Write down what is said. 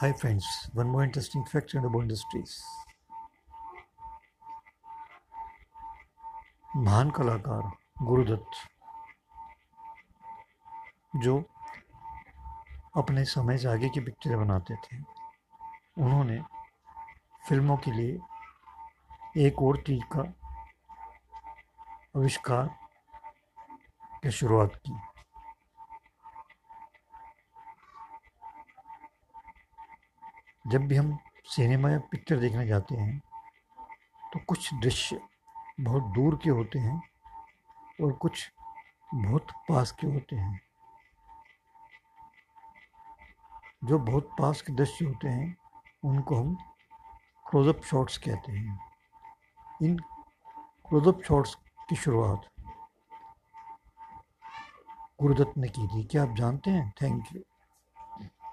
Hi friends, one more interesting fact about industries। महान कलाकार गुरुदत्त जो अपने समय से आगे की पिक्चरें बनाते थे, उन्होंने फिल्मों के लिए एक और चीज का आविष्कार की शुरुआत की। जब भी हम सिनेमा या पिक्चर देखने जाते हैं तो कुछ दृश्य बहुत दूर के होते हैं और कुछ बहुत पास के होते हैं। जो बहुत पास के दृश्य होते हैं उनको हम क्लोजअप शॉट्स कहते हैं। इन क्लोजअप शॉट्स की शुरुआत गुरुदत्त ने की थी। क्या आप जानते हैं? Thank you.